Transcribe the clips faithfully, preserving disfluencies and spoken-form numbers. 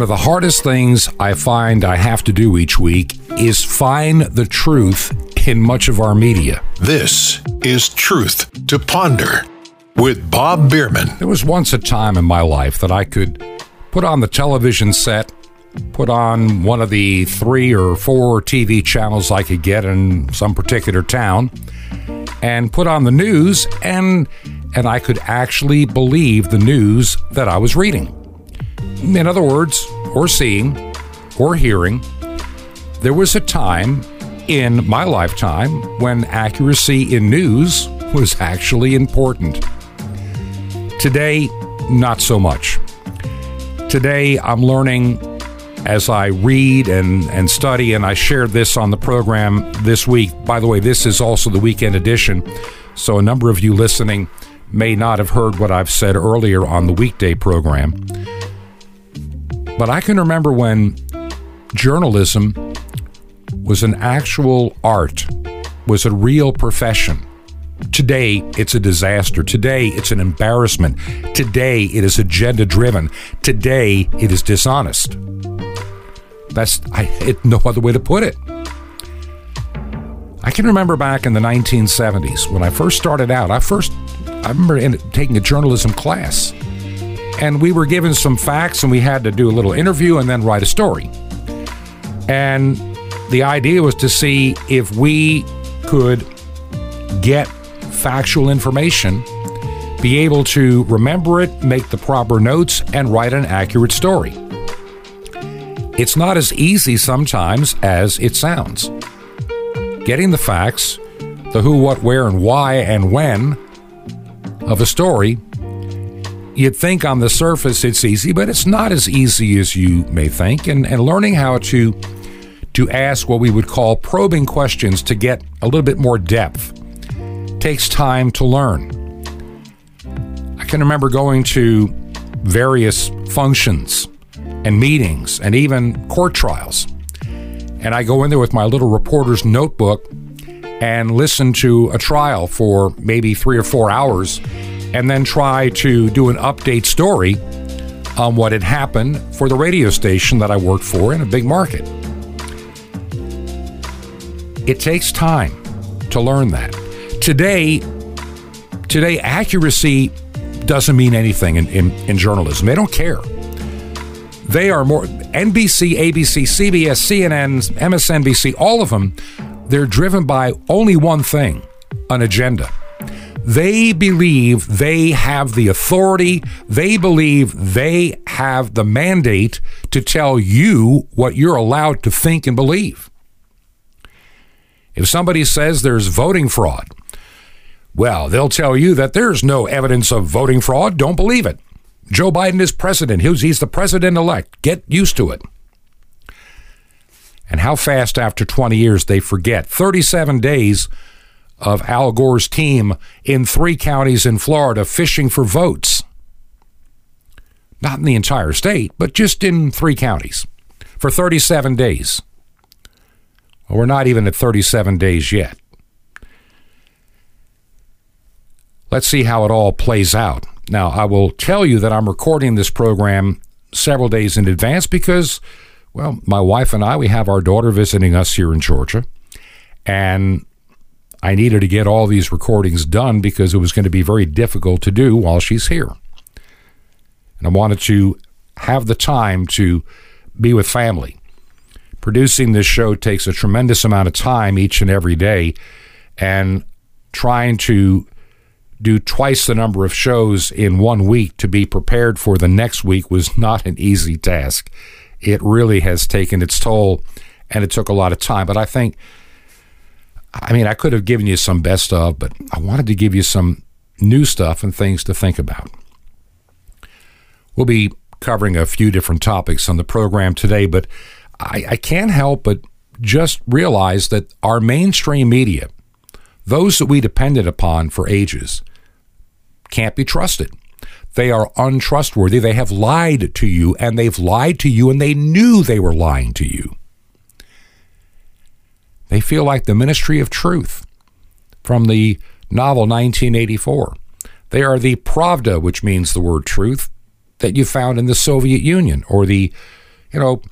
One of the hardest things I find I have to do each week is find the truth in much of our media. This is Truth to Ponder with Bob Biermann. There was once a time in my life that I could put on the television set, put on one of the three or four T V channels I could get in some particular town, and put on the news, and and I could actually believe the news that I was reading. In other words, or seeing, or hearing. There was a time in my lifetime when accuracy in news was actually important. Today, not so much. Today, I'm learning as I read and, and study, and I shared this on the program this week. By the way, this is also the weekend edition, so a number of you listening may not have heard what I've said earlier on the weekday program. But I can remember when journalism was an actual art, was a real profession. Today, it's a disaster. Today, it's an embarrassment. Today, it is agenda-driven. Today, it is dishonest. That's I, it, no other way to put it. I can remember back in the nineteen seventies, when I first started out, I first, I remember in, taking a journalism class, and we were given some facts, and we had to do a little interview and then write a story. And the idea was to see if we could get factual information, be able to remember it, make the proper notes, and write an accurate story. It's not as easy sometimes as it sounds. Getting the facts, the who, what, where, and why, and when of a story, you'd think on the surface it's easy, but it's not as easy as you may think. And, and learning how to to ask what we would call probing questions to get a little bit more depth takes time to learn. I can remember going to various functions and meetings and even court trials. And I go in there with my little reporter's notebook and listen to a trial for maybe three or four hours and then try to do an update story on what had happened for the radio station that I worked for in a big market. It takes time to learn that. Today, today accuracy doesn't mean anything in, in, in journalism. They don't care. They are more, N B C, A B C, C B S, C N N, M S N B C, all of them, they're driven by only one thing, an agenda. They believe they have the authority. They believe they have the mandate to tell you what you're allowed to think and believe. If somebody says there's voting fraud, well, they'll tell you that there's no evidence of voting fraud. Don't believe it. Joe Biden is president. He's the president-elect. Get used to it. And how fast after twenty years they forget. thirty-seven days of Al Gore's team in three counties in Florida fishing for votes. Not in the entire state, but just in three counties for thirty-seven days. We're not even at thirty-seven days yet. Let's see how it all plays out. Now, I will tell you that I'm recording this program several days in advance because, well, my wife and I, we have our daughter visiting us here in Georgia, and I needed to get all these recordings done because it was going to be very difficult to do while she's here. And I wanted to have the time to be with family. Producing this show takes a tremendous amount of time each and every day, and trying to do twice the number of shows in one week to be prepared for the next week was not an easy task. It really has taken its toll, and it took a lot of time. But I think, I mean, I could have given you some best of, but I wanted to give you some new stuff and things to think about. We'll be covering a few different topics on the program today, but I, I can't help but just realize that our mainstream media, those that we depended upon for ages, can't be trusted. They are untrustworthy. They have lied to you, and they've lied to you, and they knew they were lying to you. They feel like the Ministry of Truth from the novel nineteen eighty-four. They are the Pravda, which means the word truth, that you found in the Soviet Union, or the you know,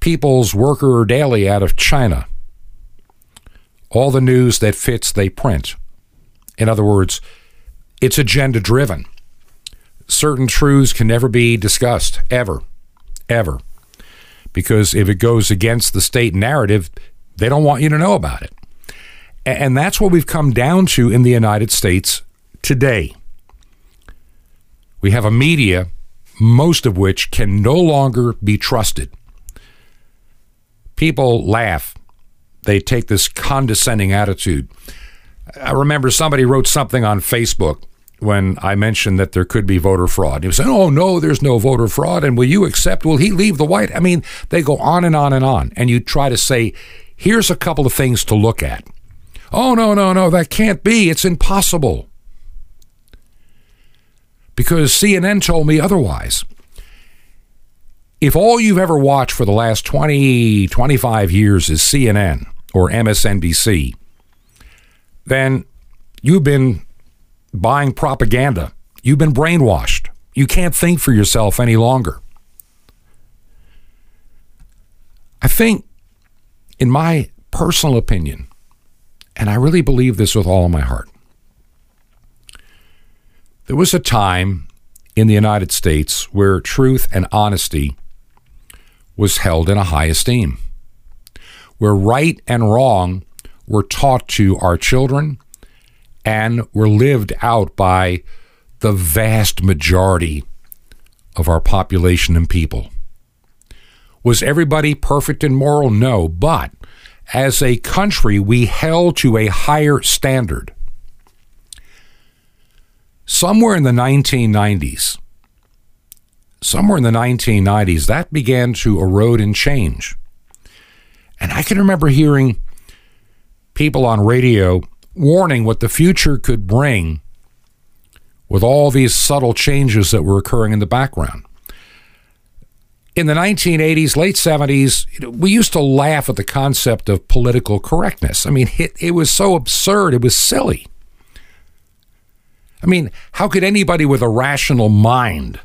People's Worker Daily out of China. All the news that fits, they print. In other words, it's agenda-driven. Certain truths can never be discussed, ever, ever. Because if it goes against the state narrative, they don't want you to know about it. And that's what we've come down to in the United States today. We have a media, most of which can no longer be trusted. People laugh. They take this condescending attitude. I remember somebody wrote something on Facebook when I mentioned that there could be voter fraud. He was saying, oh, no, there's no voter fraud. And will you accept? Will he leave the White House? I mean, they go on and on and on. And you try to say, here's a couple of things to look at. Oh, no, no, no, that can't be. It's impossible. Because C N N told me otherwise. If all you've ever watched for the last twenty, twenty-five years is C N N or M S N B C, then you've been buying propaganda. You've been brainwashed. You can't think for yourself any longer. I think, in my personal opinion, and I really believe this with all of my heart, there was a time in the United States where truth and honesty was held in a high esteem, where right and wrong were taught to our children and were lived out by the vast majority of our population and people. Was everybody perfect and moral? No, but as a country, we held to a higher standard. Somewhere in the nineteen nineties, somewhere in the nineteen nineties, that began to erode and change. And I can remember hearing people on radio warning what the future could bring with all these subtle changes that were occurring in the background. In the nineteen eighties, late seventies, we used to laugh at the concept of political correctness. I mean, it, it was so absurd. It was silly. I mean, how could anybody with a rational mind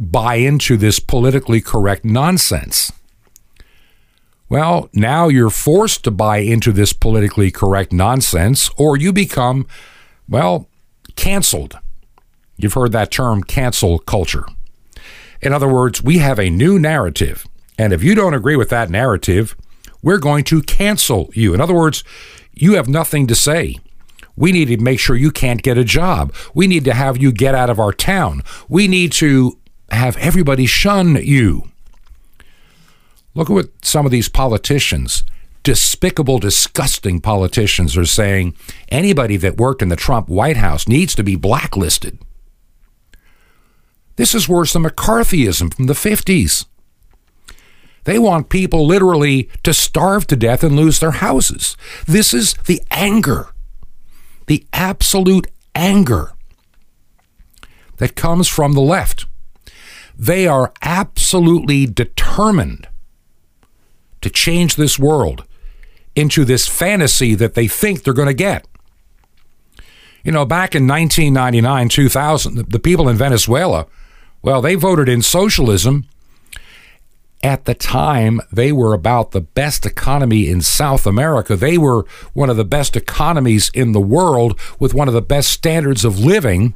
buy into this politically correct nonsense? Well, now you're forced to buy into this politically correct nonsense, or you become, well, canceled. You've heard that term, cancel culture. In other words, we have a new narrative, and if you don't agree with that narrative, we're going to cancel you. In other words, you have nothing to say. We need to make sure you can't get a job. We need to have you get out of our town. We need to have everybody shun you. Look at what some of these politicians, despicable, disgusting politicians, are saying. Anybody that worked in the Trump White House needs to be blacklisted. This is worse than McCarthyism from the fifties. They want people literally to starve to death and lose their houses. This is the anger, the absolute anger that comes from the left. They are absolutely determined to change this world into this fantasy that they think they're going to get. You know, back in nineteen ninety-nine, two thousand, the people in Venezuela, well, they voted in socialism. At the time, they were about the best economy in South America. They were one of the best economies in the world with one of the best standards of living.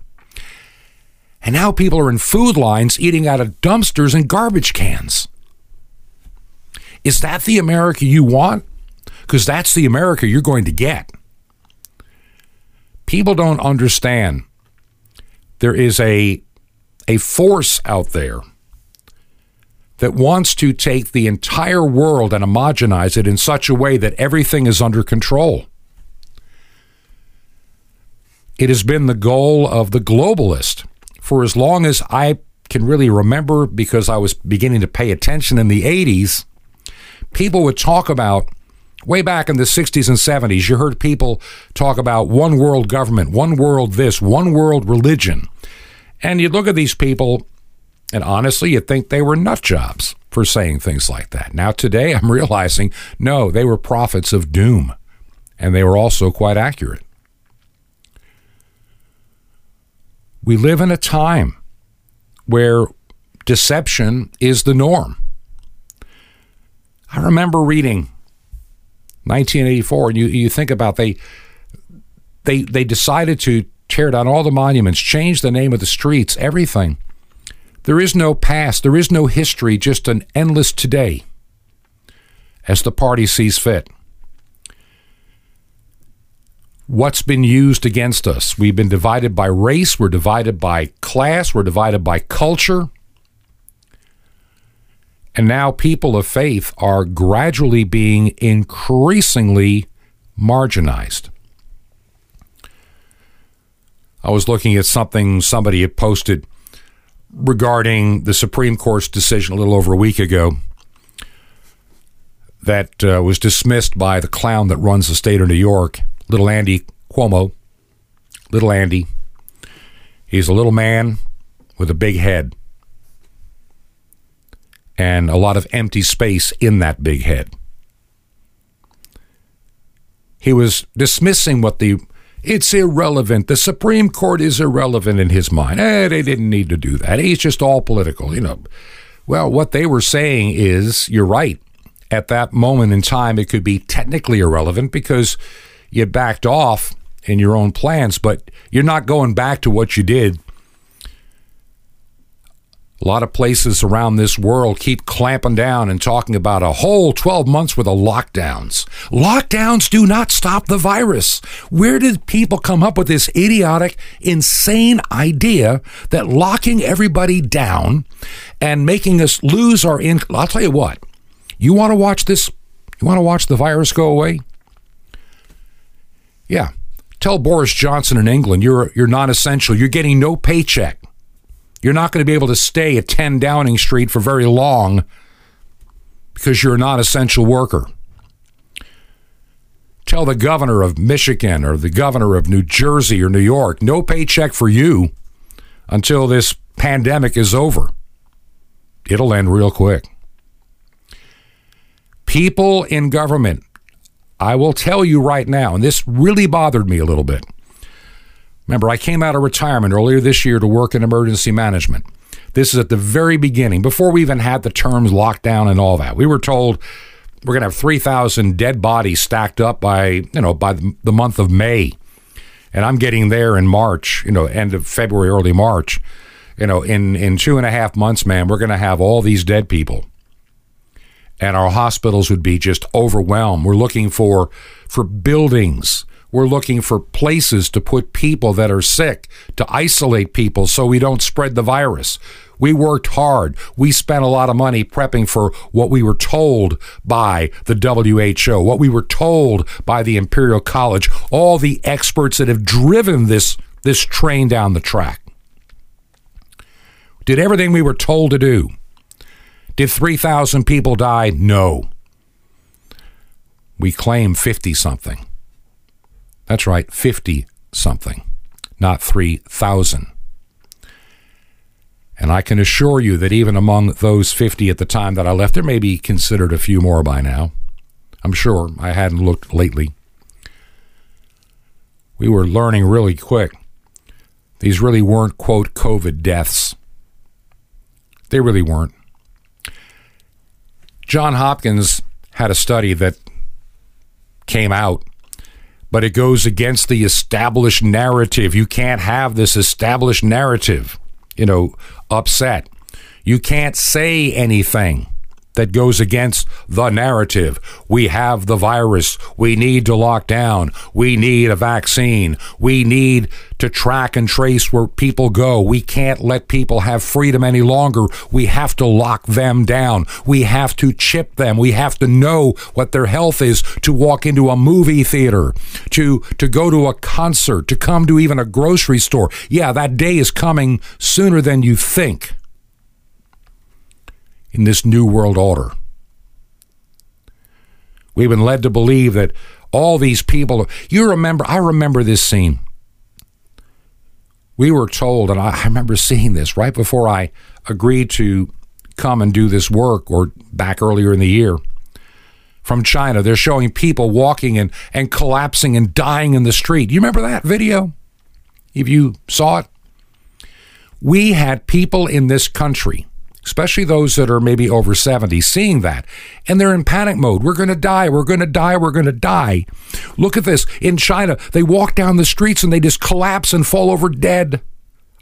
And now people are in food lines eating out of dumpsters and garbage cans. Is that the America you want? Because that's the America you're going to get. People don't understand. There is a, a force out there that wants to take the entire world and homogenize it in such a way that everything is under control. It has been the goal of the globalist for as long as I can really remember, because I was beginning to pay attention in the eighties. People would talk about, way back in the sixties and seventies, you heard people talk about one world government, one world this, one world religion. And you'd look at these people, and honestly, you'd think they were nut jobs for saying things like that. Now, today, I'm realizing, no, they were prophets of doom, and they were also quite accurate. We live in a time where deception is the norm. I remember reading nineteen eighty-four, and you, you think about they they they decided to tear down all the monuments, change the name of the streets, everything. There is no past, there is no history, just an endless today as the party sees fit. What's been used against us? We've been divided by race, we're divided by class, we're divided by culture. And now people of faith are gradually being increasingly marginalized. I was looking at something somebody had posted regarding the Supreme Court's decision a little over a week ago that uh, was dismissed by the clown that runs the state of New York, little Andy Cuomo. Little Andy. He's a little man with a big head, and a lot of empty space in that big head. He was dismissing what the, it's irrelevant, the Supreme Court is irrelevant in his mind. Eh, they didn't need to do that. It's just all political, you know. Well, what they were saying is, you're right, at that moment in time, it could be technically irrelevant because you backed off in your own plans, but you're not going back to what you did. A lot of places around this world keep clamping down and talking about a whole twelve months worth of lockdowns. Lockdowns do not stop the virus. Where did people come up with this idiotic, insane idea that locking everybody down and making us lose our income? I'll tell you what, you want to watch this? You want to watch the virus go away? Yeah. Tell Boris Johnson in England, you're, you're non-essential. You're getting no paycheck. You're not going to be able to stay at ten Downing Street for very long because you're a non-essential worker. Tell the governor of Michigan or the governor of New Jersey or New York, no paycheck for you until this pandemic is over. It'll end real quick. People in government, I will tell you right now, and this really bothered me a little bit. Remember, I came out of retirement earlier this year to work in emergency management. This is at the very beginning, before we even had the terms lockdown and all that. We were told we're going to have three thousand dead bodies stacked up by, you know, by the month of May. And I'm getting there in March, you know, end of February, early March. You know, in, in two and a half months, man, we're going to have all these dead people. And our hospitals would be just overwhelmed. We're looking for, for buildings. We're looking for places to put people that are sick, to isolate people so we don't spread the virus. We worked hard. We spent a lot of money prepping for what we were told by the W H O, what we were told by the Imperial College, all the experts that have driven this, this train down the track. Did everything we were told to do. Did three thousand people die? No. We claim fifty-something. That's right, fifty-something, not three thousand. And I can assure you that even among those fifty at the time that I left, there may be considered a few more by now. I'm sure. I hadn't looked lately. We were learning really quick. These really weren't, quote, COVID deaths. They really weren't. Johns Hopkins had a study that came out, but it goes against the established narrative. You can't have this established narrative, you know, upset. You can't say anything that goes against the narrative. We have the virus. We need to lock down. We need a vaccine. We need to track and trace where people go. We can't let people have freedom any longer. We have to lock them down. We have to chip them. We have to know what their health is to walk into a movie theater, to, to go to a concert, to come to even a grocery store. Yeah, that day is coming sooner than you think in this new world order. We've been led to believe that all these people, you remember, I remember this scene. We were told, and I remember seeing this right before I agreed to come and do this work, or back earlier in the year, from China. They're showing people walking and, and collapsing and dying in the street. You remember that video? If you saw it? We had people in this country especially those that are maybe over seventy, seeing that, and they're in panic mode. We're going to die. We're going to die. We're going to die. Look at this. In China, they walk down the streets and they just collapse and fall over dead.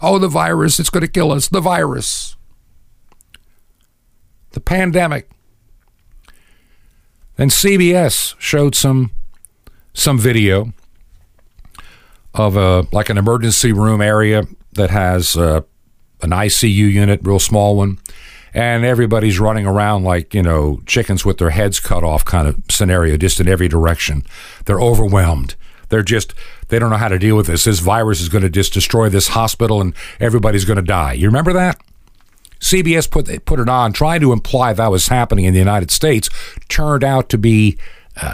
Oh, the virus. It's going to kill us. The virus. The pandemic. And C B S showed some some video of a like an emergency room area that has uh, an I C U unit, real small one, and everybody's running around like, you know, chickens with their heads cut off kind of scenario, just in every direction. They're overwhelmed. They're just, they don't know how to deal with this. This virus is going to just destroy this hospital and everybody's going to die. You remember that? C B S put put it on, trying to imply that was happening in the United States. Turned out to be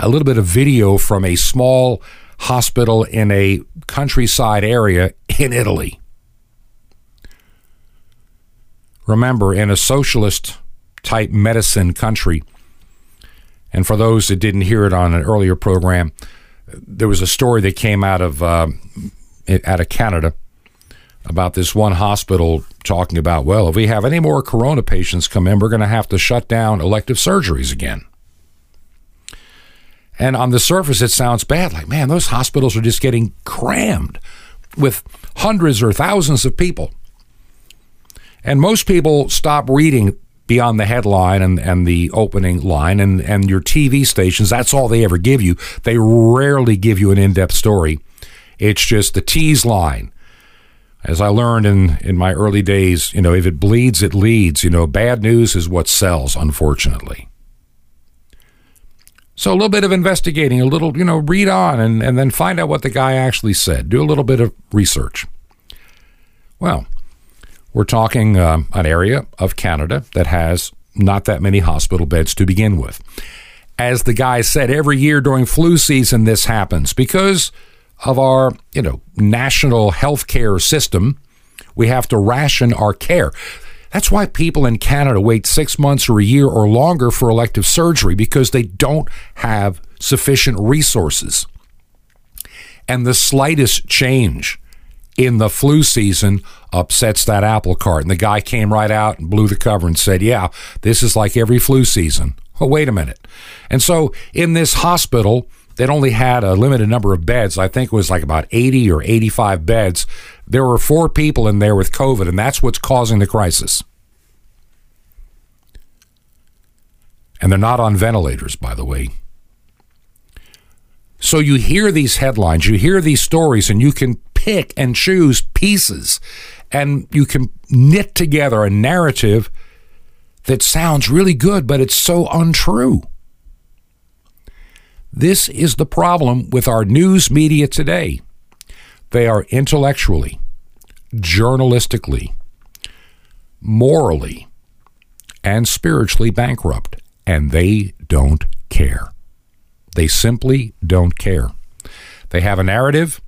a little bit of video from a small hospital in a countryside area in Italy. Remember, in a socialist-type medicine country, and for those that didn't hear it on an earlier program, there was a story that came out of uh, out of Canada about this one hospital talking about, well, if we have any more corona patients come in, we're going to have to shut down elective surgeries again. And on the surface, it sounds bad. Like, man, those hospitals are just getting crammed with hundreds or thousands of people. And most people stop reading beyond the headline and, and the opening line and, and your T V stations. That's all they ever give you. They rarely give you an in-depth story. It's just the tease line. As I learned in, in my early days, you know, if it bleeds, it leads. You know, bad news is what sells, unfortunately. So a little bit of investigating, a little, you know, read on and, and then find out what the guy actually said. Do a little bit of research. Well, we're talking um, an area of Canada that has not that many hospital beds to begin with. As the guy said, every year during flu season, this happens because of our, you know, national healthcare system. We have to ration our care. That's why people in Canada wait six months or a year or longer for elective surgery, because they don't have sufficient resources. And the slightest change in the flu season upsets that apple cart. And the guy came right out and blew the cover and said, yeah, this is like every flu season. Oh, wait a minute. And so in this hospital, they'd only had a limited number of beds. I think it was like about eighty or eighty-five beds. There were four people in there with COVID, and that's what's causing the crisis. And they're not on ventilators, by the way. So you hear these headlines, you hear these stories, and you can pick and choose pieces, and you can knit together a narrative that sounds really good, but it's so untrue. This is the problem with our news media today. They are intellectually, journalistically, morally, and spiritually bankrupt, and they don't care. They simply don't care. They have a narrative.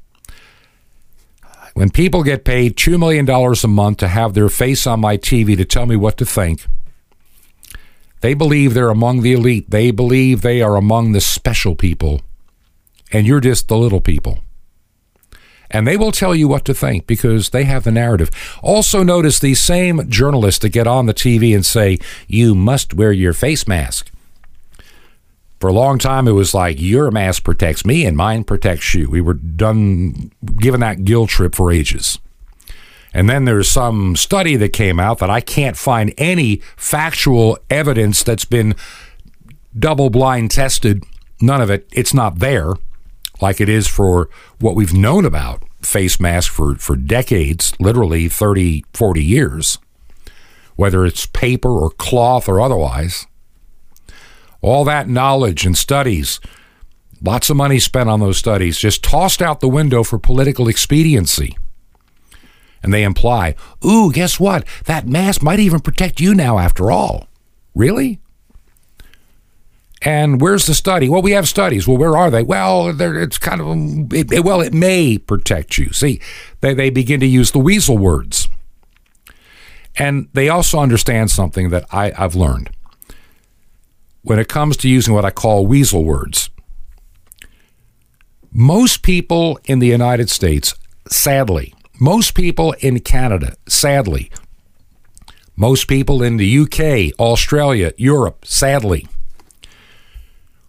When people get paid two million dollars a month to have their face on my T V to tell me what to think, they believe they're among the elite. They believe they are among the special people, and you're just the little people. And they will tell you what to think because they have the narrative. Also notice these same journalists that get on the T V and say, you must wear your face mask. For a long time, it was like, your mask protects me and mine protects you. We were done given that guilt trip for ages. And then there's some study that came out that I can't find any factual evidence that's been double-blind tested. None of it. It's not there like it is for what we've known about face masks for, for decades, literally thirty, forty years, whether it's paper or cloth or otherwise. All that knowledge and studies, lots of money spent on those studies, just tossed out the window for political expediency. And they imply, ooh, guess what? That mask might even protect you now after all. Really? And where's the study? Well, we have studies. Well, where are they? Well, it's kind of, it, well, it may protect you. See, they, they begin to use the weasel words. And they also understand something that I, I've learned. When it comes to using what I call weasel words, most people in the United States, sadly, most people in Canada, sadly, Most people in the U K, Australia, Europe, sadly,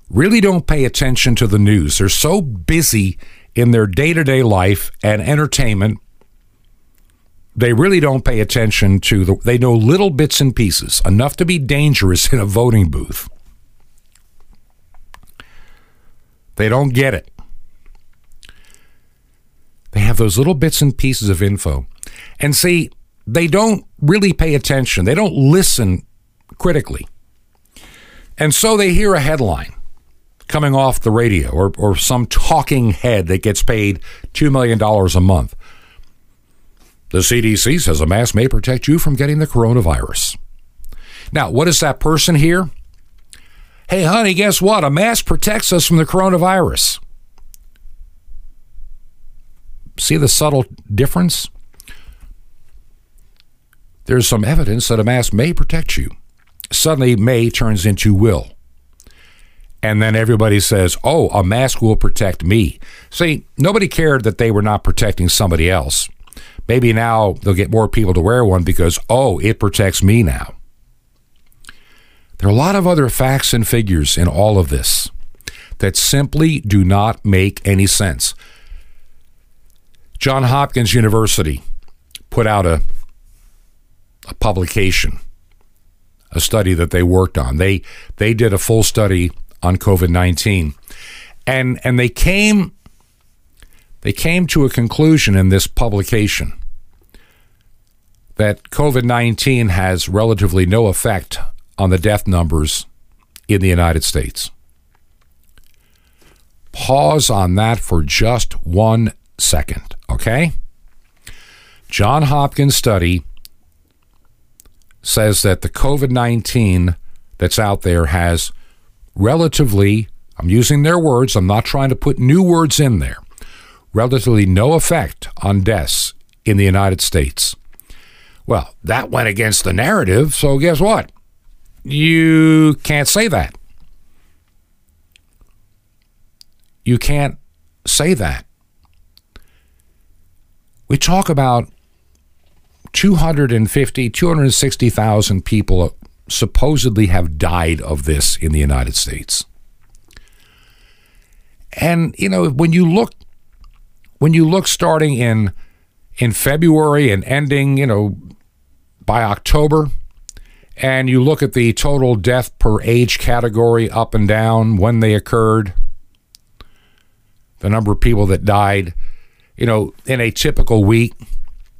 really don't pay attention to the news. They're so busy in their day-to-day life and entertainment, they really don't pay attention to the, they know little bits and pieces, enough to be dangerous in a voting booth. They don't get it. They have those little bits and pieces of info. And see, they don't really pay attention. They don't listen critically. And so they hear a headline coming off the radio or, or some talking head that gets paid two million dollars a month. The C D C says a mask may protect you from getting the coronavirus. Now, what does that person hear? Hey, honey, guess what? A mask protects us from the coronavirus. See the subtle difference? There's some evidence that a mask may protect you. Suddenly, may turns into will. And then everybody says, oh, a mask will protect me. See, nobody cared that they were not protecting somebody else. Maybe now they'll get more people to wear one because, oh, it protects me now. There are a lot of other facts and figures in all of this that simply do not make any sense. Johns Hopkins University put out a, a publication, a study that they worked on. They they did a full study on COVID nineteen, and and they came they came to a conclusion in this publication that COVID nineteen has relatively no effect on the death numbers in the United States. Pause on that for just one second, okay? Johns Hopkins study says that the COVID nineteen that's out there has relatively, I'm using their words, I'm not trying to put new words in there, relatively no effect on deaths in the United States. Well, that went against the narrative, so guess what? You can't say that. You can't say that. We talk about two hundred fifty, two hundred sixty thousand people supposedly have died of this in the United States. And, you know, when you look, when you look starting in, in February and ending, you know, by October, and you look at the total death per age category up and down, when they occurred, the number of people that died, you know, in a typical week,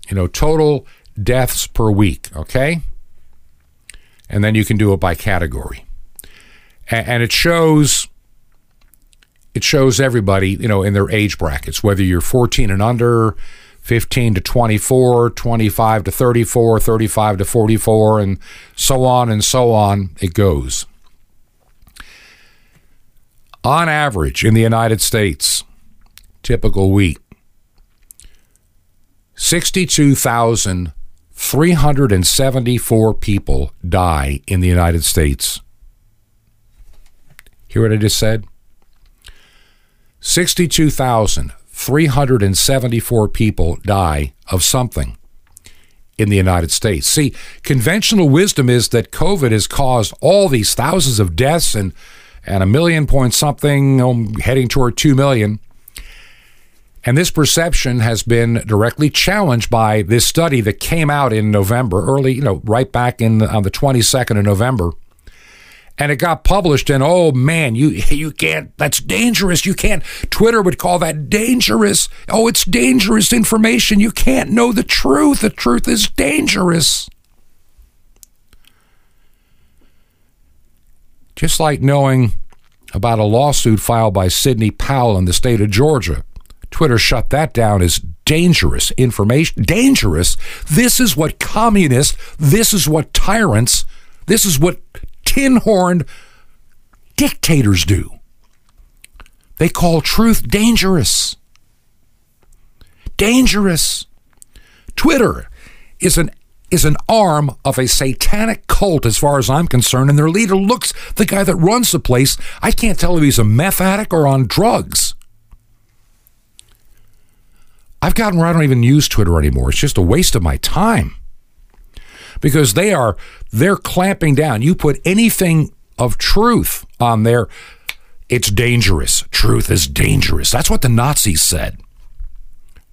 you know, total deaths per week, okay? And then you can do it by category. And, and it shows, it shows everybody, you know, in their age brackets, whether you're fourteen and under, fifteen to twenty-four, twenty-five to thirty-four, thirty-five to forty-four, and so on and so on it goes. On average, in the United States, typical week, sixty-two thousand three hundred seventy-four people die in the United States. Hear what I just said? sixty-two thousand three hundred seventy-four people die of something in the United States. See, conventional wisdom is that COVID has caused all these thousands of deaths and, and a million point something, um, heading toward two million. And this perception has been directly challenged by this study that came out in November, early, you know, right back in on the twenty-second of November. And it got published, and oh man, you you can't, that's dangerous. You can't, Twitter would call that dangerous. Oh, it's dangerous information. You can't know the truth. The truth is dangerous. Just like knowing about a lawsuit filed by Sidney Powell in the state of Georgia. Twitter shut that down as dangerous information. Dangerous. This is what communists, this is what tyrants, this is what tin-horned dictators do. They call truth dangerous. Dangerous. Twitter is an is an arm of a satanic cult, as far as I'm concerned, and their leader looks, the guy that runs the place, I can't tell if he's a meth addict or on drugs. I've gotten where I don't even use Twitter anymore. It's just a waste of my time. because they are, they're clamping down. You put anything of truth on there, it's dangerous. Truth is dangerous. That's what the Nazis said.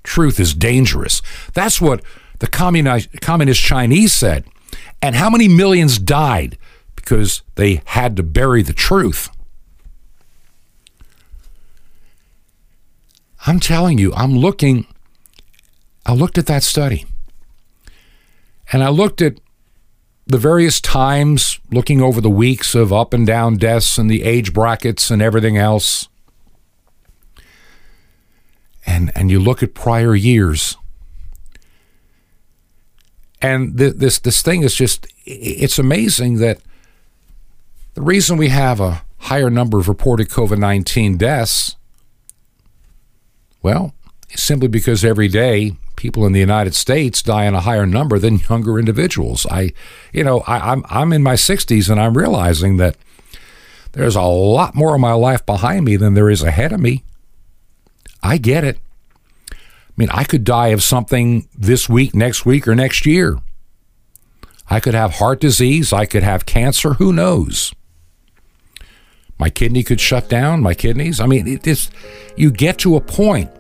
Truth is dangerous. That's what the communist, communist Chinese said. And how many millions died because they had to bury the truth? I'm telling you, I'm looking, I looked at that study, and I looked at the various times, looking over the weeks of up and down deaths and the age brackets and everything else. And and you look at prior years. And th- this this thing is just, it's amazing that the reason we have a higher number of reported COVID nineteen deaths, well, it's simply because every day people in the United States die in a higher number than younger individuals. I, you know, I, I'm I'm in my sixties, and I'm realizing that there's a lot more of my life behind me than there is ahead of me. I get it. I mean, I could die of something this week, next week, or next year. I could have heart disease. I could have cancer. Who knows? My kidney could shut down, my kidneys. I mean, it just, you get to a point.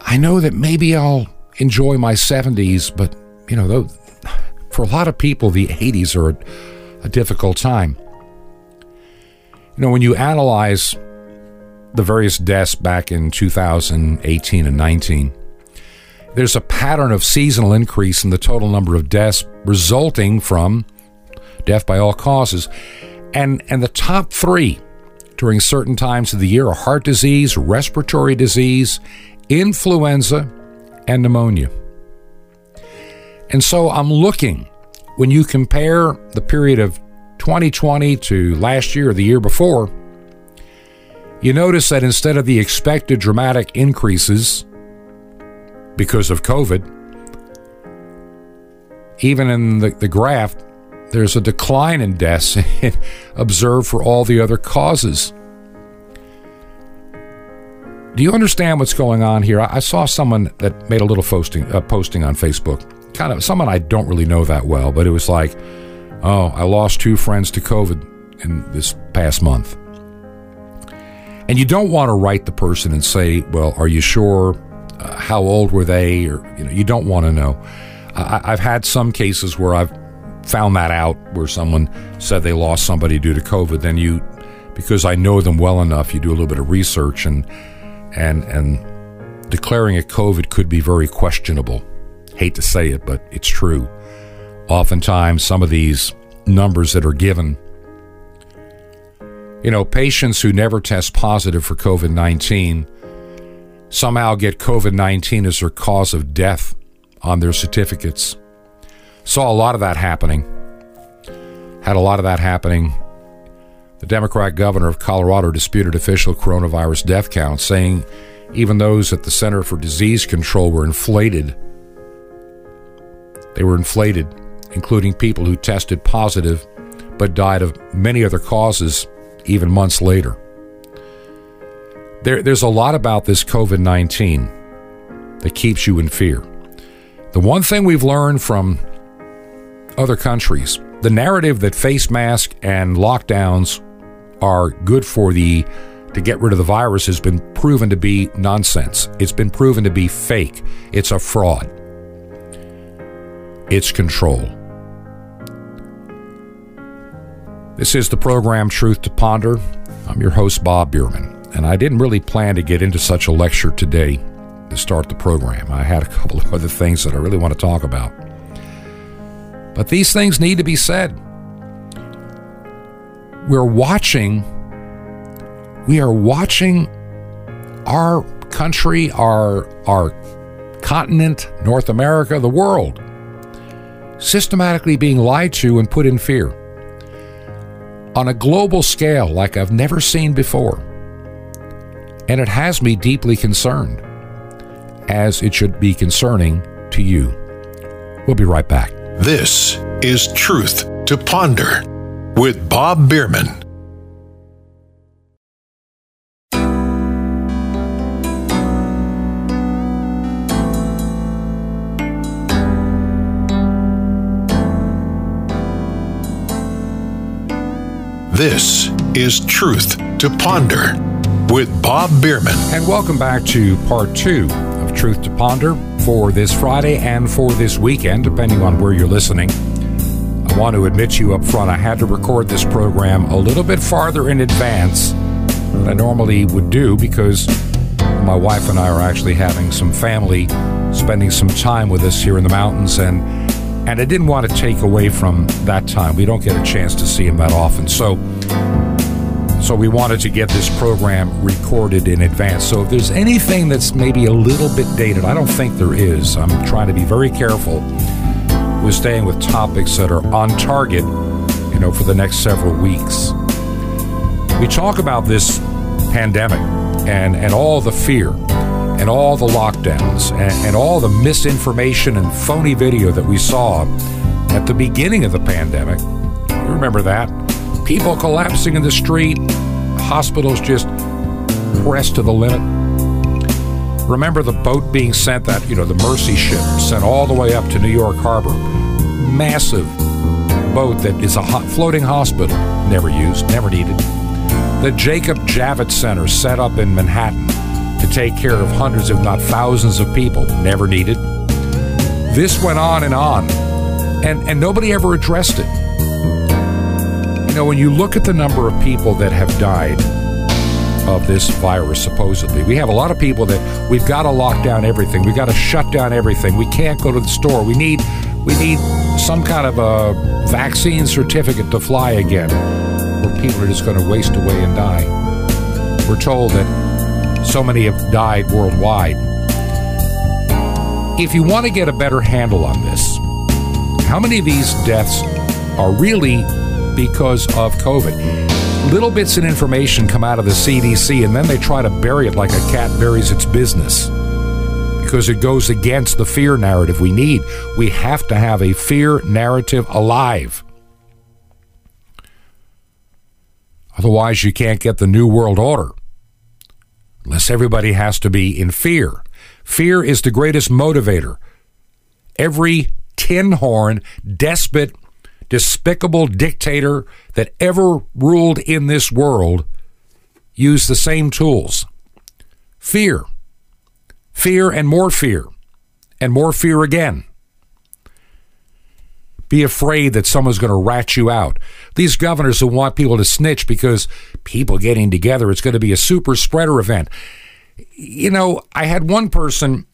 I know that maybe I'll enjoy my seventies, but, you know, though, for a lot of people, the eighties are a, a difficult time. You know, when you analyze the various deaths back in two thousand eighteen and nineteen, there's a pattern of seasonal increase in the total number of deaths resulting from death by all causes. And and the top three during certain times of the year are heart disease, respiratory disease, influenza, and pneumonia. And so I'm looking, when you compare the period of twenty twenty to last year or the year before, you notice that instead of the expected dramatic increases because of COVID, even in the, the graph, there's a decline in deaths observed for all the other causes. Do you understand what's going on here? I saw someone that made a little posting, uh, posting on Facebook, kind of someone I don't really know that well, but it was like, oh, I lost two friends to COVID in this past month. And you don't want to write the person and say, well, are you sure? Uh, how old were they? Or, you know, you don't want to know. I, I've had some cases where I've found that out, where someone said they lost somebody due to COVID. Then you, because I know them well enough, you do a little bit of research, and and and declaring it COVID could be very questionable. Hate to say it, but it's true. Oftentimes, some of these numbers that are given, you know, patients who never test positive for COVID nineteen somehow get COVID nineteen as their cause of death on their certificates. Saw a lot of that happening. Had a lot of that happening. The Democrat governor of Colorado disputed official coronavirus death count, saying even those at the Center for Disease Control were inflated. They were inflated, including people who tested positive but died of many other causes, even months later. There, there's a lot about this COVID nineteen that keeps you in fear. The one thing we've learned from other countries, the narrative that face masks and lockdowns are good for the to get rid of the virus has been proven to be nonsense. It's been proven to be fake. It's a fraud. It's control. This is the program Truth to Ponder. I'm your host, Bob Biermann, and I didn't really plan to get into such a lecture today to start the program. I had a couple of other things that I really want to talk about. But these things need to be said. We're watching, we are watching our country, our, our continent, North America, the world, systematically being lied to and put in fear on a global scale like I've never seen before. And it has me deeply concerned, as it should be concerning to you. We'll be right back. This is Truth to Ponder with Bob Biermann. This is Truth to Ponder with Bob Biermann. And welcome back to part two of Truth to Ponder for this Friday and for this weekend, depending on where you're listening. I want to admit you up front, I had to record this program a little bit farther in advance than I normally would do because my wife and I are actually having some family, spending some time with us here in the mountains, and and I didn't want to take away from that time. We don't get a chance to see him that often, so so we wanted to get this program recorded in advance. So if there's anything that's maybe a little bit dated, I don't think there is. I'm trying to be very careful with staying with topics that are on target, you know, for the next several weeks. We talk about this pandemic and and all the fear and all the lockdowns and, and all the misinformation and phony video that we saw at the beginning of the pandemic. You remember that? People collapsing in the street, hospitals just pressed to the limit. Remember the boat being sent, that, you know, the Mercy ship sent all the way up to New York Harbor. Massive boat that is a hot floating hospital, never used, never needed. The Jacob Javits Center set up in Manhattan to take care of hundreds, if not thousands, of people, never needed. This went on and on, and, and nobody ever addressed it. You know, when you look at the number of people that have died of this virus, supposedly, we have a lot of people that we've got to lock down everything, we've got to shut down everything, we can't go to the store, we need, we need some kind of a vaccine certificate to fly again, where people are just going to waste away and die. We're told that so many have died worldwide. If you want to get a better handle on this, how many of these deaths are really because of COVID? Little bits of information come out of the C D C, and then they try to bury it like a cat buries its business, because it goes against the fear narrative we need. We have to have a fear narrative alive. Otherwise, you can't get the New World Order. Unless everybody has to be in fear. Fear is the greatest motivator. Every tin horn, despot, despicable dictator that ever ruled in this world used the same tools. Fear. Fear and more fear. And more fear again. Be afraid that someone's going to rat you out. These governors who want people to snitch because people getting together, it's going to be a super spreader event. You know, I had one person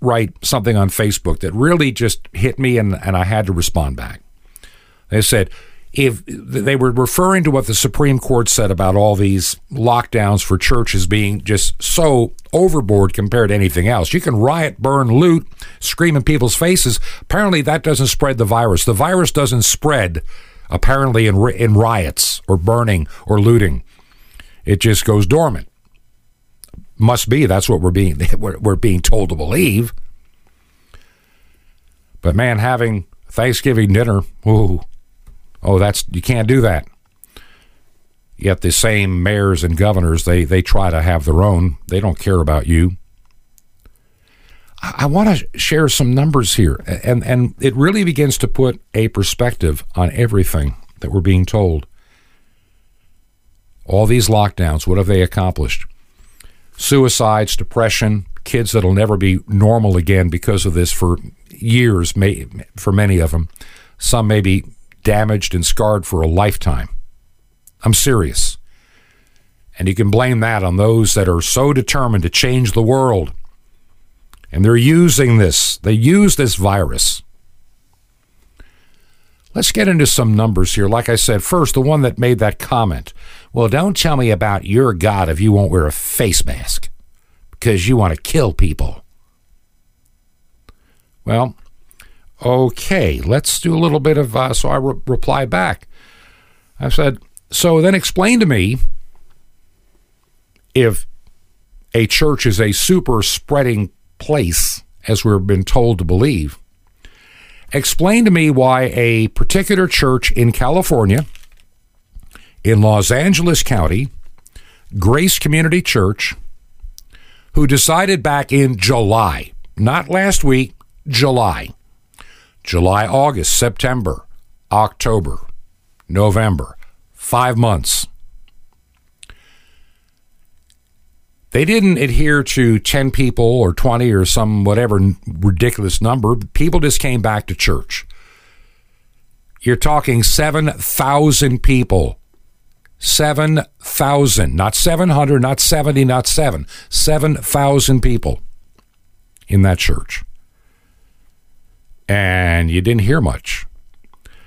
write something on Facebook that really just hit me, and, and I had to respond back. They said, if they were referring to what the Supreme Court said about all these lockdowns for churches being just so overboard compared to anything else. You can riot, burn, loot, scream in people's faces. Apparently, that doesn't spread the virus. The virus doesn't spread, apparently, in, in riots or burning or looting. It just goes dormant. Must be. That's what we're being, we're being told to believe. But, man, having Thanksgiving dinner, ooh, Oh, that's, you can't do that. Yet the same mayors and governors, they they try to have their own. They don't care about you. I, I want to share some numbers here, and, and it really begins to put a perspective on everything that we're being told. All these lockdowns, what have they accomplished? Suicides, depression, kids that'll never be normal again because of this for years, may, for many of them. Some may be damaged and scarred for a lifetime. I'm serious. And you can blame that on those that are so determined to change the world. And they're using this. They use this virus. Let's get into some numbers here. Like I said, first, the one that made that comment. Well, don't tell me about your God if you won't wear a face mask because you want to kill people. Well, okay, let's do a little bit of, uh, so I re- reply back. I said, so then explain to me if a church is a super spreading place, as we've been told to believe, explain to me why a particular church in California, in Los Angeles County, Grace Community Church, who decided back in July, not last week, July, July, August, September, October, November, five months. They didn't adhere to ten people or twenty or some whatever ridiculous number. People just came back to church. You're talking seven thousand people. seven thousand. Not seven hundred, not seventy, not seven. seven thousand people in that church. And you didn't hear much.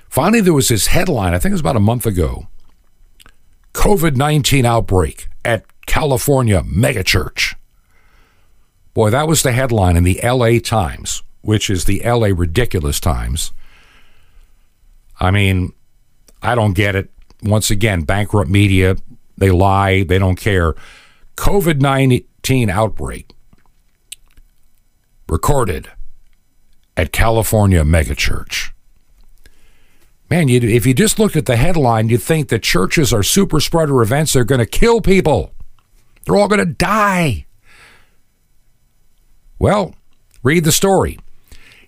Finally, there was this headline, I think it was about a month ago. covid nineteen outbreak at California megachurch. Boy, that was the headline in the L A Times, which is the L A Ridiculous Times. I mean, I don't get it. Once again, bankrupt media, they lie, they don't care. covid nineteen outbreak recorded at California megachurch. Man, you, if you just looked at the headline, you'd think that churches are super spreader events. They're going to kill people. They're all going to die. Well, read the story.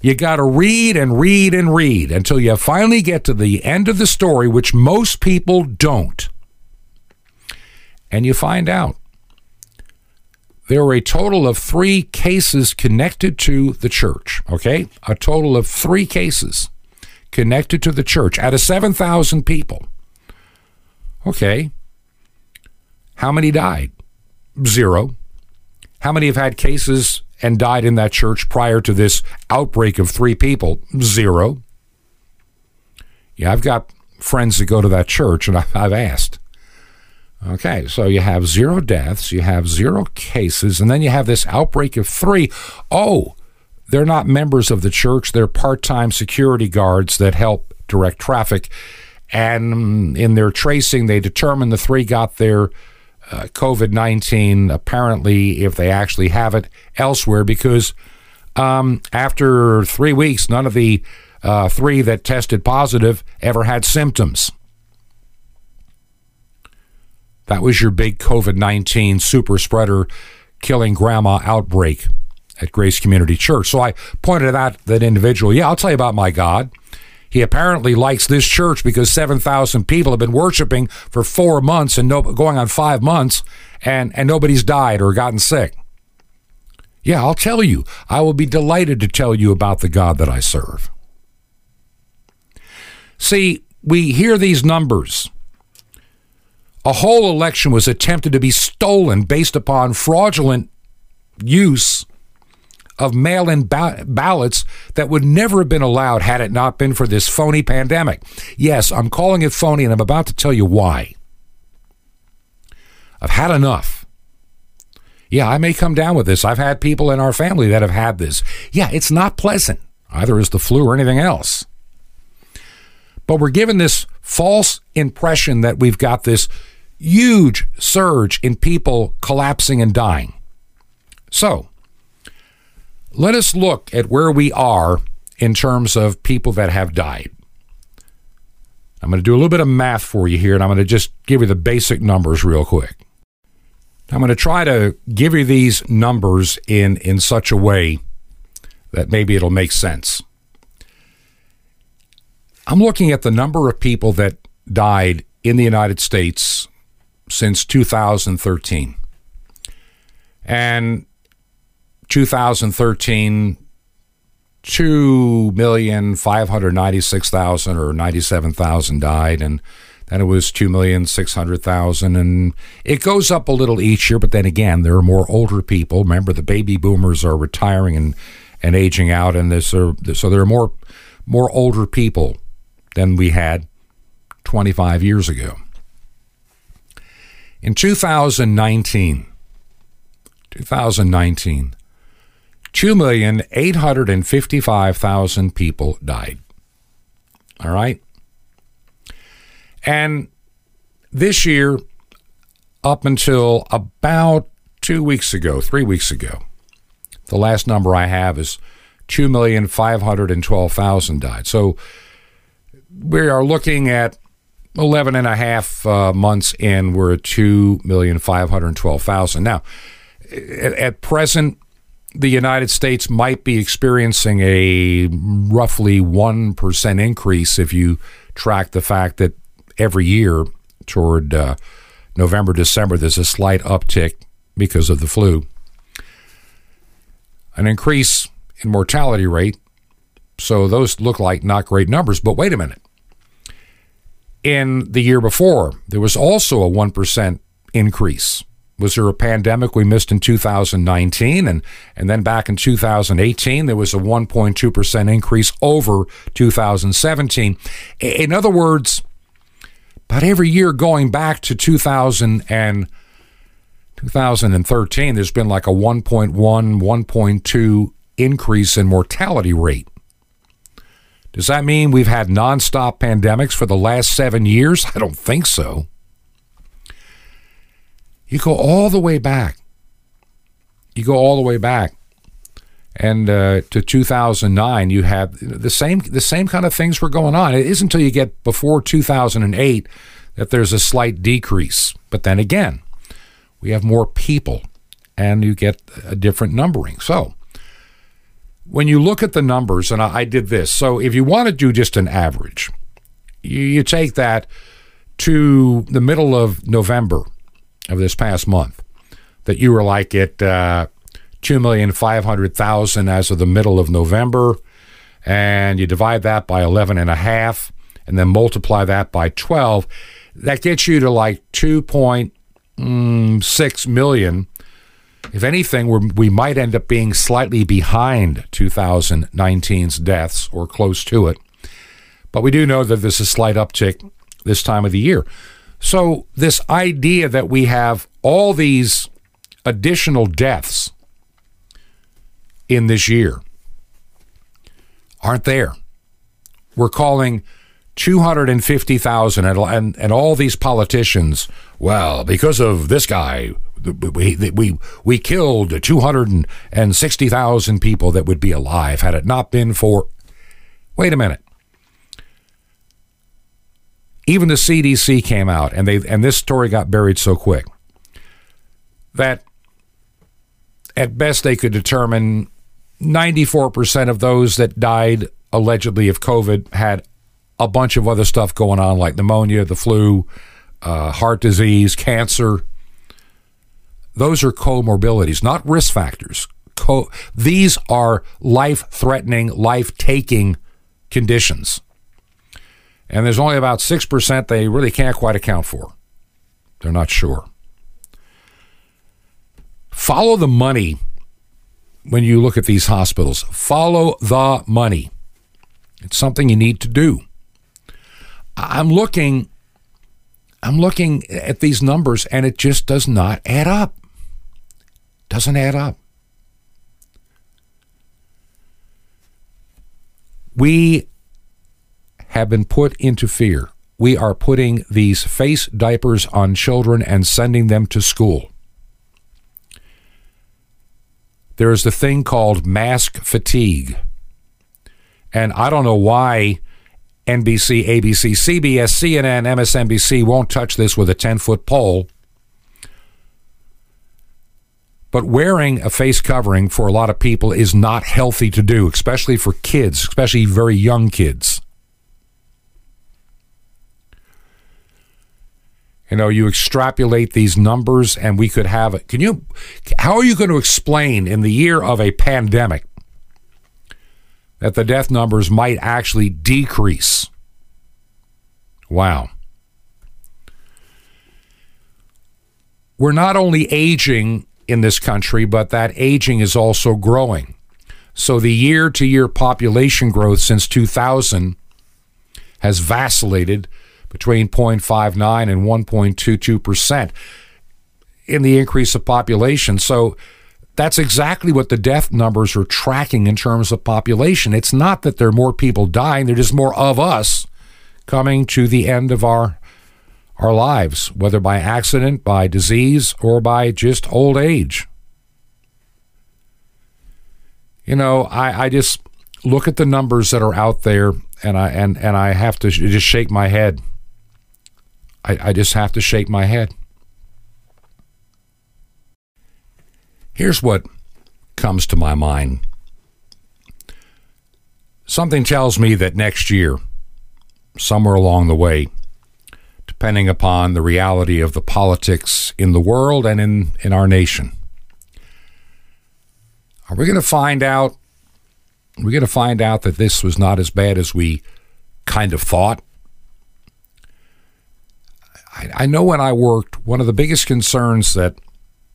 You got to read and read and read until you finally get to the end of the story, which most people don't. And you find out there are a total of three cases connected to the church, okay? A total of three cases connected to the church out of seven thousand people. Okay. How many died? Zero. How many have had cases and died in that church prior to this outbreak of three people? Zero. Yeah, I've got friends that go to that church, and I've asked. Okay, so you have zero deaths, you have zero cases, and then you have this outbreak of three. Oh, they're not members of the church. They're part-time security guards that help direct traffic. And in their tracing, they determine the three got their Uh, covid nineteen, apparently, if they actually have it, elsewhere, because um, after three weeks, none of the uh, three that tested positive ever had symptoms. That was your big covid nineteen super spreader killing grandma outbreak at Grace Community Church. So I pointed out that individual, yeah, I'll tell you about my God. He apparently likes this church because seven thousand people have been worshiping for four months and no, going on five months, and, and nobody's died or gotten sick. Yeah, I'll tell you. I will be delighted to tell you about the God that I serve. See, we hear these numbers. A whole election was attempted to be stolen based upon fraudulent use of mail-in ba- ballots that would never have been allowed had it not been for this phony pandemic. Yes, I'm calling it phony, and I'm about to tell you why. I've had enough. Yeah, I may come down with this. I've had people in our family that have had this. Yeah, it's not pleasant, either as the flu or anything else. But we're given this false impression that we've got this huge surge in people collapsing and dying. So, let us look at where we are in terms of people that have died. I'm going to do a little bit of math for you here, and I'm going to just give you the basic numbers real quick. I'm going to try to give you these numbers in, in such a way that maybe it'll make sense. I'm looking at the number of people that died in the United States since two thousand thirteen. And two thousand thirteen, two million five hundred ninety-six thousand or ninety-seven thousand died, and then it was two million six hundred thousand, and it goes up a little each year, but then again, there are more older people. Remember, the baby boomers are retiring and, and aging out, and this are, so there are more, more older people than we had twenty-five years ago. In two thousand nineteen, two thousand nineteen, two million eight hundred fifty-five thousand people died. All right? And this year, up until about two weeks ago, three weeks ago, the last number I have is two million five hundred twelve thousand died. So we are looking at eleven and a half uh, months in, we're at two million five hundred twelve thousand. Now, at present, the United States might be experiencing a roughly one percent increase if you track the fact that every year toward uh, November, December, there's a slight uptick because of the flu. An increase in mortality rate. So those look like not great numbers, but wait a minute. In the year before, there was also a one percent increase. Was there a pandemic we missed in two thousand nineteen? And, and then back in two thousand eighteen, there was a one point two percent increase over two thousand seventeen. In other words, about every year going back to two thousand and two thousand thirteen, there's been like a one point one, one point two increase in mortality rate. Does that mean we've had nonstop pandemics for the last seven years? I don't think so. You go all the way back. You go all the way back, and uh, to two thousand nine, you had the same the same kind of things were going on. It isn't until you get before two thousand eight that there's a slight decrease. But then again, we have more people, and you get a different numbering. So when you look at the numbers, and I did this, so if you want to do just an average, you, you take that to the middle of November of this past month, that you were like at uh, two million five hundred thousand as of the middle of November, and you divide that by eleven and a half, and then multiply that by twelve, that gets you to like two point six million. If anything, we're, we might end up being slightly behind two thousand nineteen's deaths or close to it. But we do know that there's a slight uptick this time of the year. So this idea that we have all these additional deaths in this year aren't there. We're calling two hundred fifty thousand, and, and, and all these politicians, well, because of this guy, We we we killed two hundred sixty thousand people that would be alive had it not been for... Wait a minute. Even the C D C came out, and they and this story got buried so quick that at best they could determine ninety-four percent of those that died allegedly of COVID had a bunch of other stuff going on, like pneumonia, the flu, uh, heart disease, cancer. Those are comorbidities, not risk factors. Co- These are life-threatening, life-taking conditions. And there's only about six percent they really can't quite account for. They're not sure. Follow the money when you look at these hospitals. Follow the money. It's something you need to do. I'm looking, I'm looking at these numbers, and it just does not add up. Doesn't add up. We have been put into fear. We are putting these face diapers on children and sending them to school. There is the thing called mask fatigue. And I don't know why N B C, A B C, C B S, C N N, M S N B C won't touch this with a ten-foot pole. But wearing a face covering for a lot of people is not healthy to do, especially for kids, especially very young kids. You know, you extrapolate these numbers and we could have it. Can you, how are you going to explain in the year of a pandemic that the death numbers might actually decrease? Wow. We're not only aging in this country, but that aging is also growing. So the year-to-year population growth since two thousand has vacillated between zero point five nine and one point two two percent in the increase of population. So that's exactly what the death numbers are tracking in terms of population. It's not that there are more people dying. There is more of us coming to the end of our our lives, whether by accident, by disease, or by just old age. You know, I, I just look at the numbers that are out there, and I and, and I have to just shake my head. I, I just have to shake my head. Here's what comes to my mind. Something tells me that next year, somewhere along the way, depending upon the reality of the politics in the world and in, in our nation. Are we going to find out? We're going to find out that this was not as bad as we kind of thought. I, I know when I worked, one of the biggest concerns that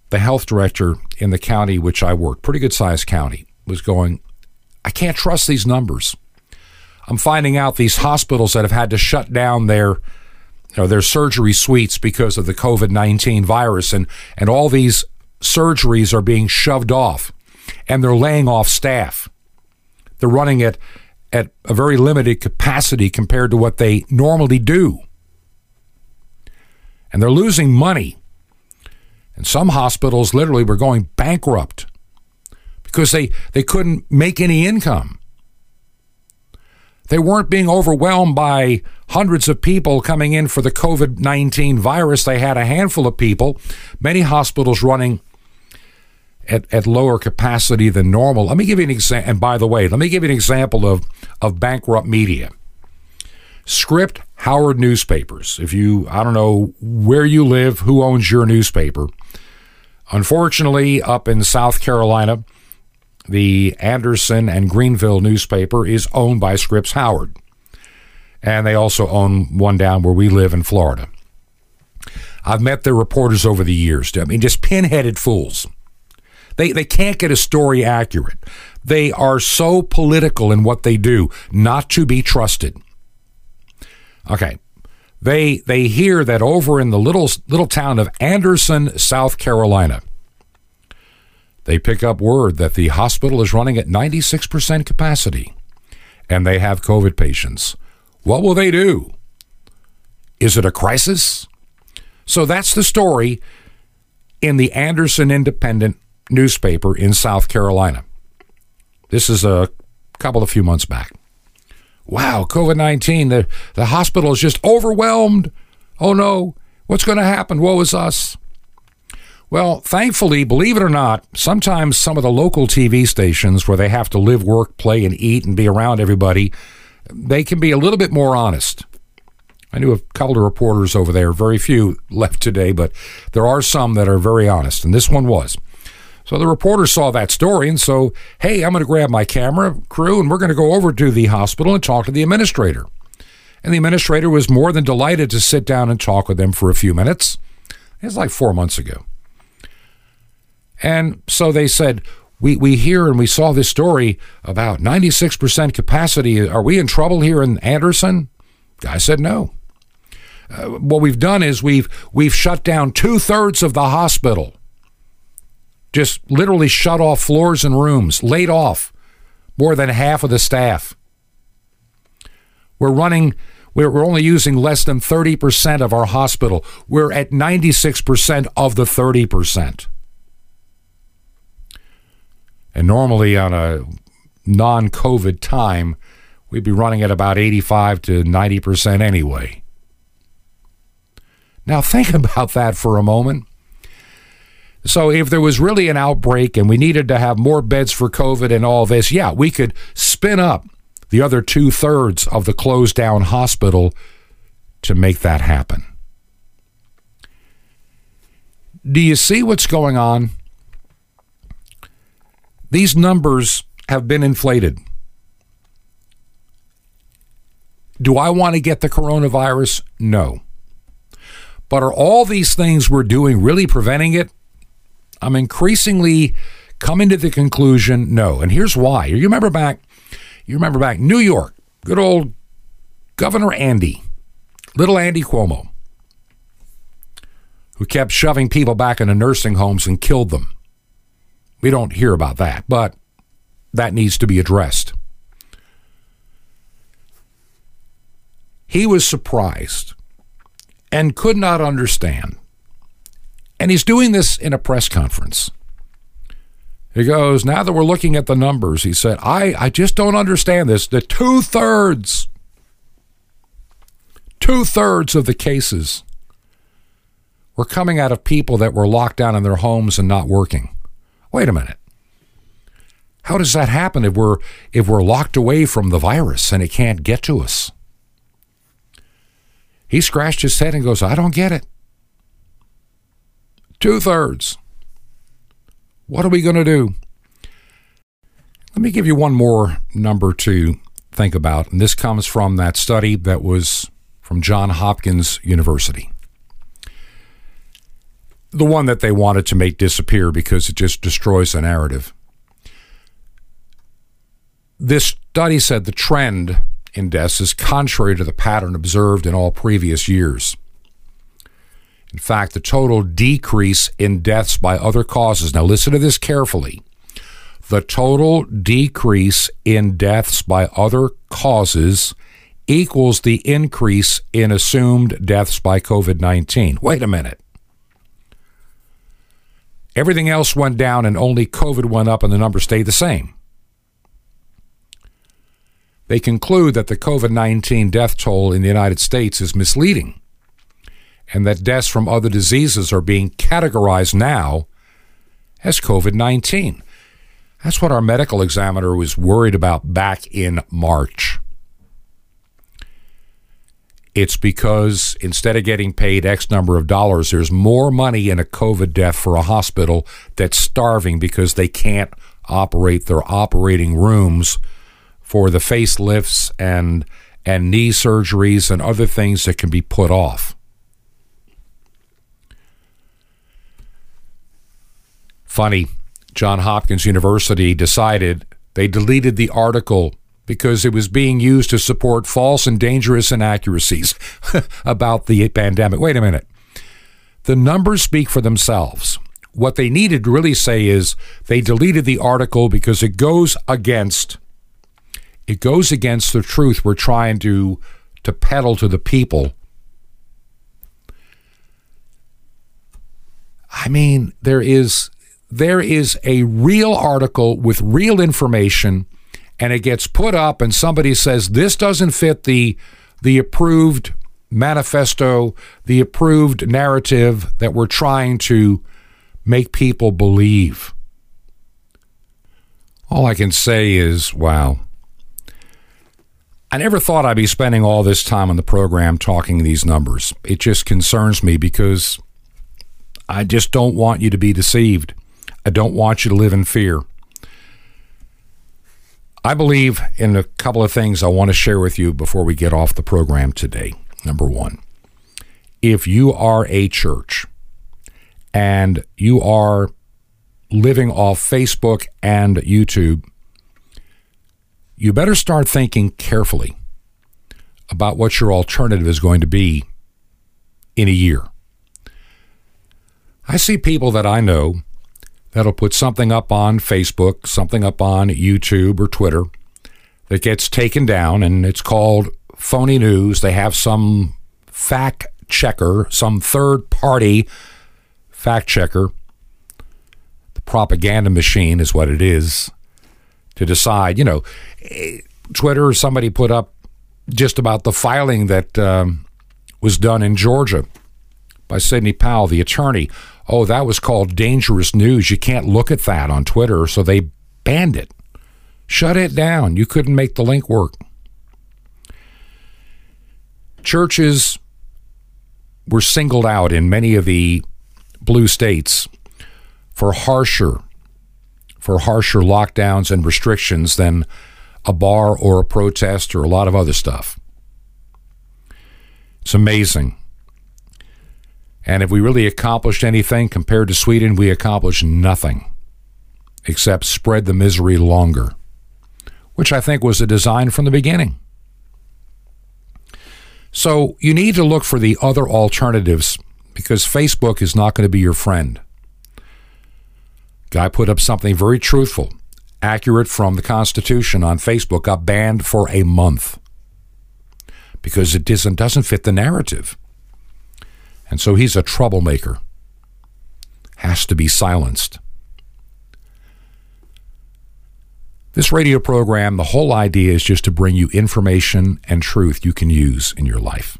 the health director in the county which I worked, pretty good-sized county, was going, I can't trust these numbers. I'm finding out these hospitals that have had to shut down their, you know, their surgery suites because of the COVID nineteen virus, and, and all these surgeries are being shoved off, and they're laying off staff. They're running at, at a very limited capacity compared to what they normally do. And they're losing money. And some hospitals literally were going bankrupt because they, they couldn't make any income. They weren't being overwhelmed by hundreds of people coming in for the COVID nineteen virus. They had a handful of people, many hospitals running at, at lower capacity than normal. Let me give you an example. And by the way, let me give you an example of, of bankrupt media. Scripps Howard newspapers. If you, I don't know where you live, who owns your newspaper. Unfortunately, up in South Carolina, the Anderson and Greenville newspaper is owned by Scripps Howard. And they also own one down where we live in Florida. I've met their reporters over the years. I mean, just pinheaded fools. They they can't get a story accurate. They are so political in what they do, not to be trusted. Okay, they they hear that over in the little little town of Anderson, South Carolina, they pick up word that the hospital is running at ninety-six percent capacity and they have COVID patients. What will they do? Is it a crisis? So that's the story in the Anderson Independent newspaper in South Carolina. This is a couple of few months back. Wow, COVID nineteen, the, the hospital is just overwhelmed. Oh no, what's going to happen? Woe is us. Well, thankfully, believe it or not, sometimes some of the local T V stations where they have to live, work, play, and eat and be around everybody, they can be a little bit more honest. I knew a couple of reporters over there, very few left today, but there are some that are very honest, and this one was. So the reporter saw that story, and so, hey, I'm going to grab my camera crew, and we're going to go over to the hospital and talk to the administrator. And the administrator was more than delighted to sit down and talk with them for a few minutes. It was like four months ago. And so they said, we, we hear and we saw this story about ninety-six percent capacity. Are we in trouble here in Anderson? Guy said no. Uh, what we've done is we've we've shut down two-thirds of the hospital. Just literally shut off floors and rooms, laid off more than half of the staff. We're running, we're only using less than thirty percent of our hospital. We're at ninety-six percent of the thirty percent. And normally on a non-COVID time, we'd be running at about eighty-five to ninety percent anyway. Now think about that for a moment. So if there was really an outbreak and we needed to have more beds for COVID and all this, yeah, we could spin up the other two-thirds of the closed-down hospital to make that happen. Do you see what's going on? These numbers have been inflated. Do I want to get the coronavirus? No. But are all these things we're doing really preventing it? I'm increasingly coming to the conclusion, no. And here's why. You remember back, you remember back, New York, good old Governor Andy, little Andy Cuomo, who kept shoving people back into nursing homes and killed them. We don't hear about that, but that needs to be addressed. He was surprised and could not understand. And he's doing this in a press conference. He goes, now that we're looking at the numbers, he said, I, I just don't understand this. The two-thirds, two-thirds of the cases were coming out of people that were locked down in their homes and not working. Wait a minute. How does that happen if we're, if we're locked away from the virus and it can't get to us? He scratched his head and goes, I don't get it. Two-thirds. What are we going to do? Let me give you one more number to think about, and this comes from that study that was from Johns Hopkins University. The one that they wanted to make disappear because it just destroys the narrative. This study said the trend in deaths is contrary to the pattern observed in all previous years. In fact, the total decrease in deaths by other causes, now listen to this carefully, the total decrease in deaths by other causes equals the increase in assumed deaths by COVID nineteen. Wait a minute. Everything else went down and only COVID went up and the number stayed the same. They conclude that the COVID nineteen death toll in the United States is misleading and that deaths from other diseases are being categorized now as COVID nineteen. That's what our medical examiner was worried about back in March. It's because instead of getting paid X number of dollars, there's more money in a COVID death for a hospital that's starving because they can't operate their operating rooms for the facelifts and, and knee surgeries and other things that can be put off. Funny. Johns Hopkins University decided they deleted the article because it was being used to support false and dangerous inaccuracies about the pandemic. Wait a minute. The numbers speak for themselves. What they needed to really say is they deleted the article because it goes against it goes against the truth we're trying to to peddle to the people. I mean, there is There is a real article with real information, and it gets put up, and somebody says, this doesn't fit the the approved manifesto, the approved narrative that we're trying to make people believe. All I can say is, wow. I never thought I'd be spending all this time on the program talking these numbers. It just concerns me because I just don't want you to be deceived. I don't want you to live in fear. I believe in a couple of things I want to share with you before we get off the program today. Number one, if you are a church and you are living off Facebook and YouTube, you better start thinking carefully about what your alternative is going to be in a year. I see people that I know that'll put something up on Facebook, something up on YouTube or Twitter that gets taken down, and it's called phony news. They have some fact checker, some third-party fact checker, the propaganda machine is what it is, to decide. You know, Twitter, somebody put up just about the filing that um, was done in Georgia by Sidney Powell, the attorney. Oh, that was called dangerous news. You can't look at that on Twitter, so they banned it. Shut it down. You couldn't make the link work. Churches were singled out in many of the blue states for harsher, for harsher lockdowns and restrictions than a bar or a protest or a lot of other stuff. It's amazing. And if we really accomplished anything compared to Sweden, we accomplished nothing except spread the misery longer, which I think was the design from the beginning. So you need to look for the other alternatives because Facebook is not going to be your friend. Guy put up something very truthful, accurate from the Constitution on Facebook, got banned for a month because it doesn't, doesn't fit the narrative. And so he's a troublemaker, has to be silenced. This radio program, the whole idea is just to bring you information and truth you can use in your life.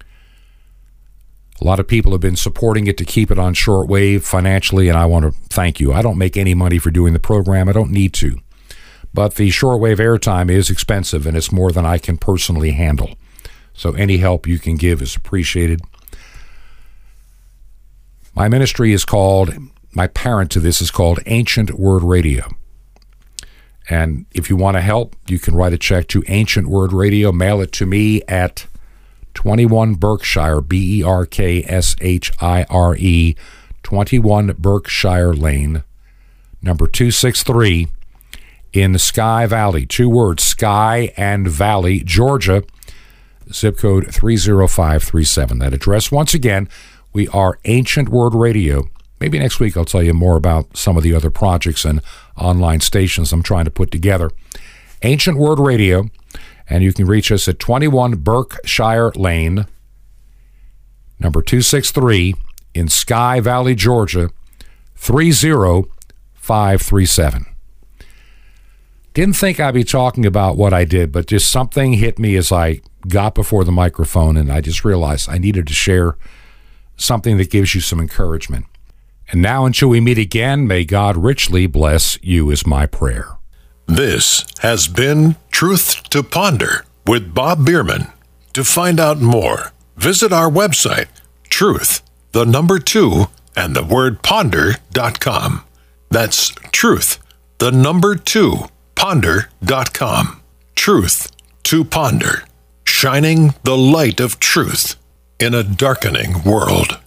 A lot of people have been supporting it to keep it on shortwave financially, and I want to thank you. I don't make any money for doing the program. I don't need to. But the shortwave airtime is expensive, and it's more than I can personally handle. So any help you can give is appreciated. My ministry is called, my parent to this is called Ancient Word Radio. And if you want to help, you can write a check to Ancient Word Radio, mail it to me at twenty-one Berkshire, B E R K S H I R E, twenty-one Berkshire Lane, number two six three, in Sky Valley, two words, Sky and Valley, Georgia, zip code three oh five three seven. That address, once again, we are Ancient Word Radio. Maybe next week I'll tell you more about some of the other projects and online stations I'm trying to put together. Ancient Word Radio, and you can reach us at twenty-one Berkshire Lane, number two six three, in Sky Valley, Georgia, three oh five three seven. Didn't think I'd be talking about what I did, but just something hit me as I got before the microphone, and I just realized I needed to share something that gives you some encouragement. And now until we meet again, may God richly bless you is my prayer. This has been Truth to Ponder with Bob Biermann. To find out more, visit our website, truth, the number two, and the word ponder dot com. That's truth, the number two, ponder dot com. Truth to Ponder, shining the light of truth in a darkening world.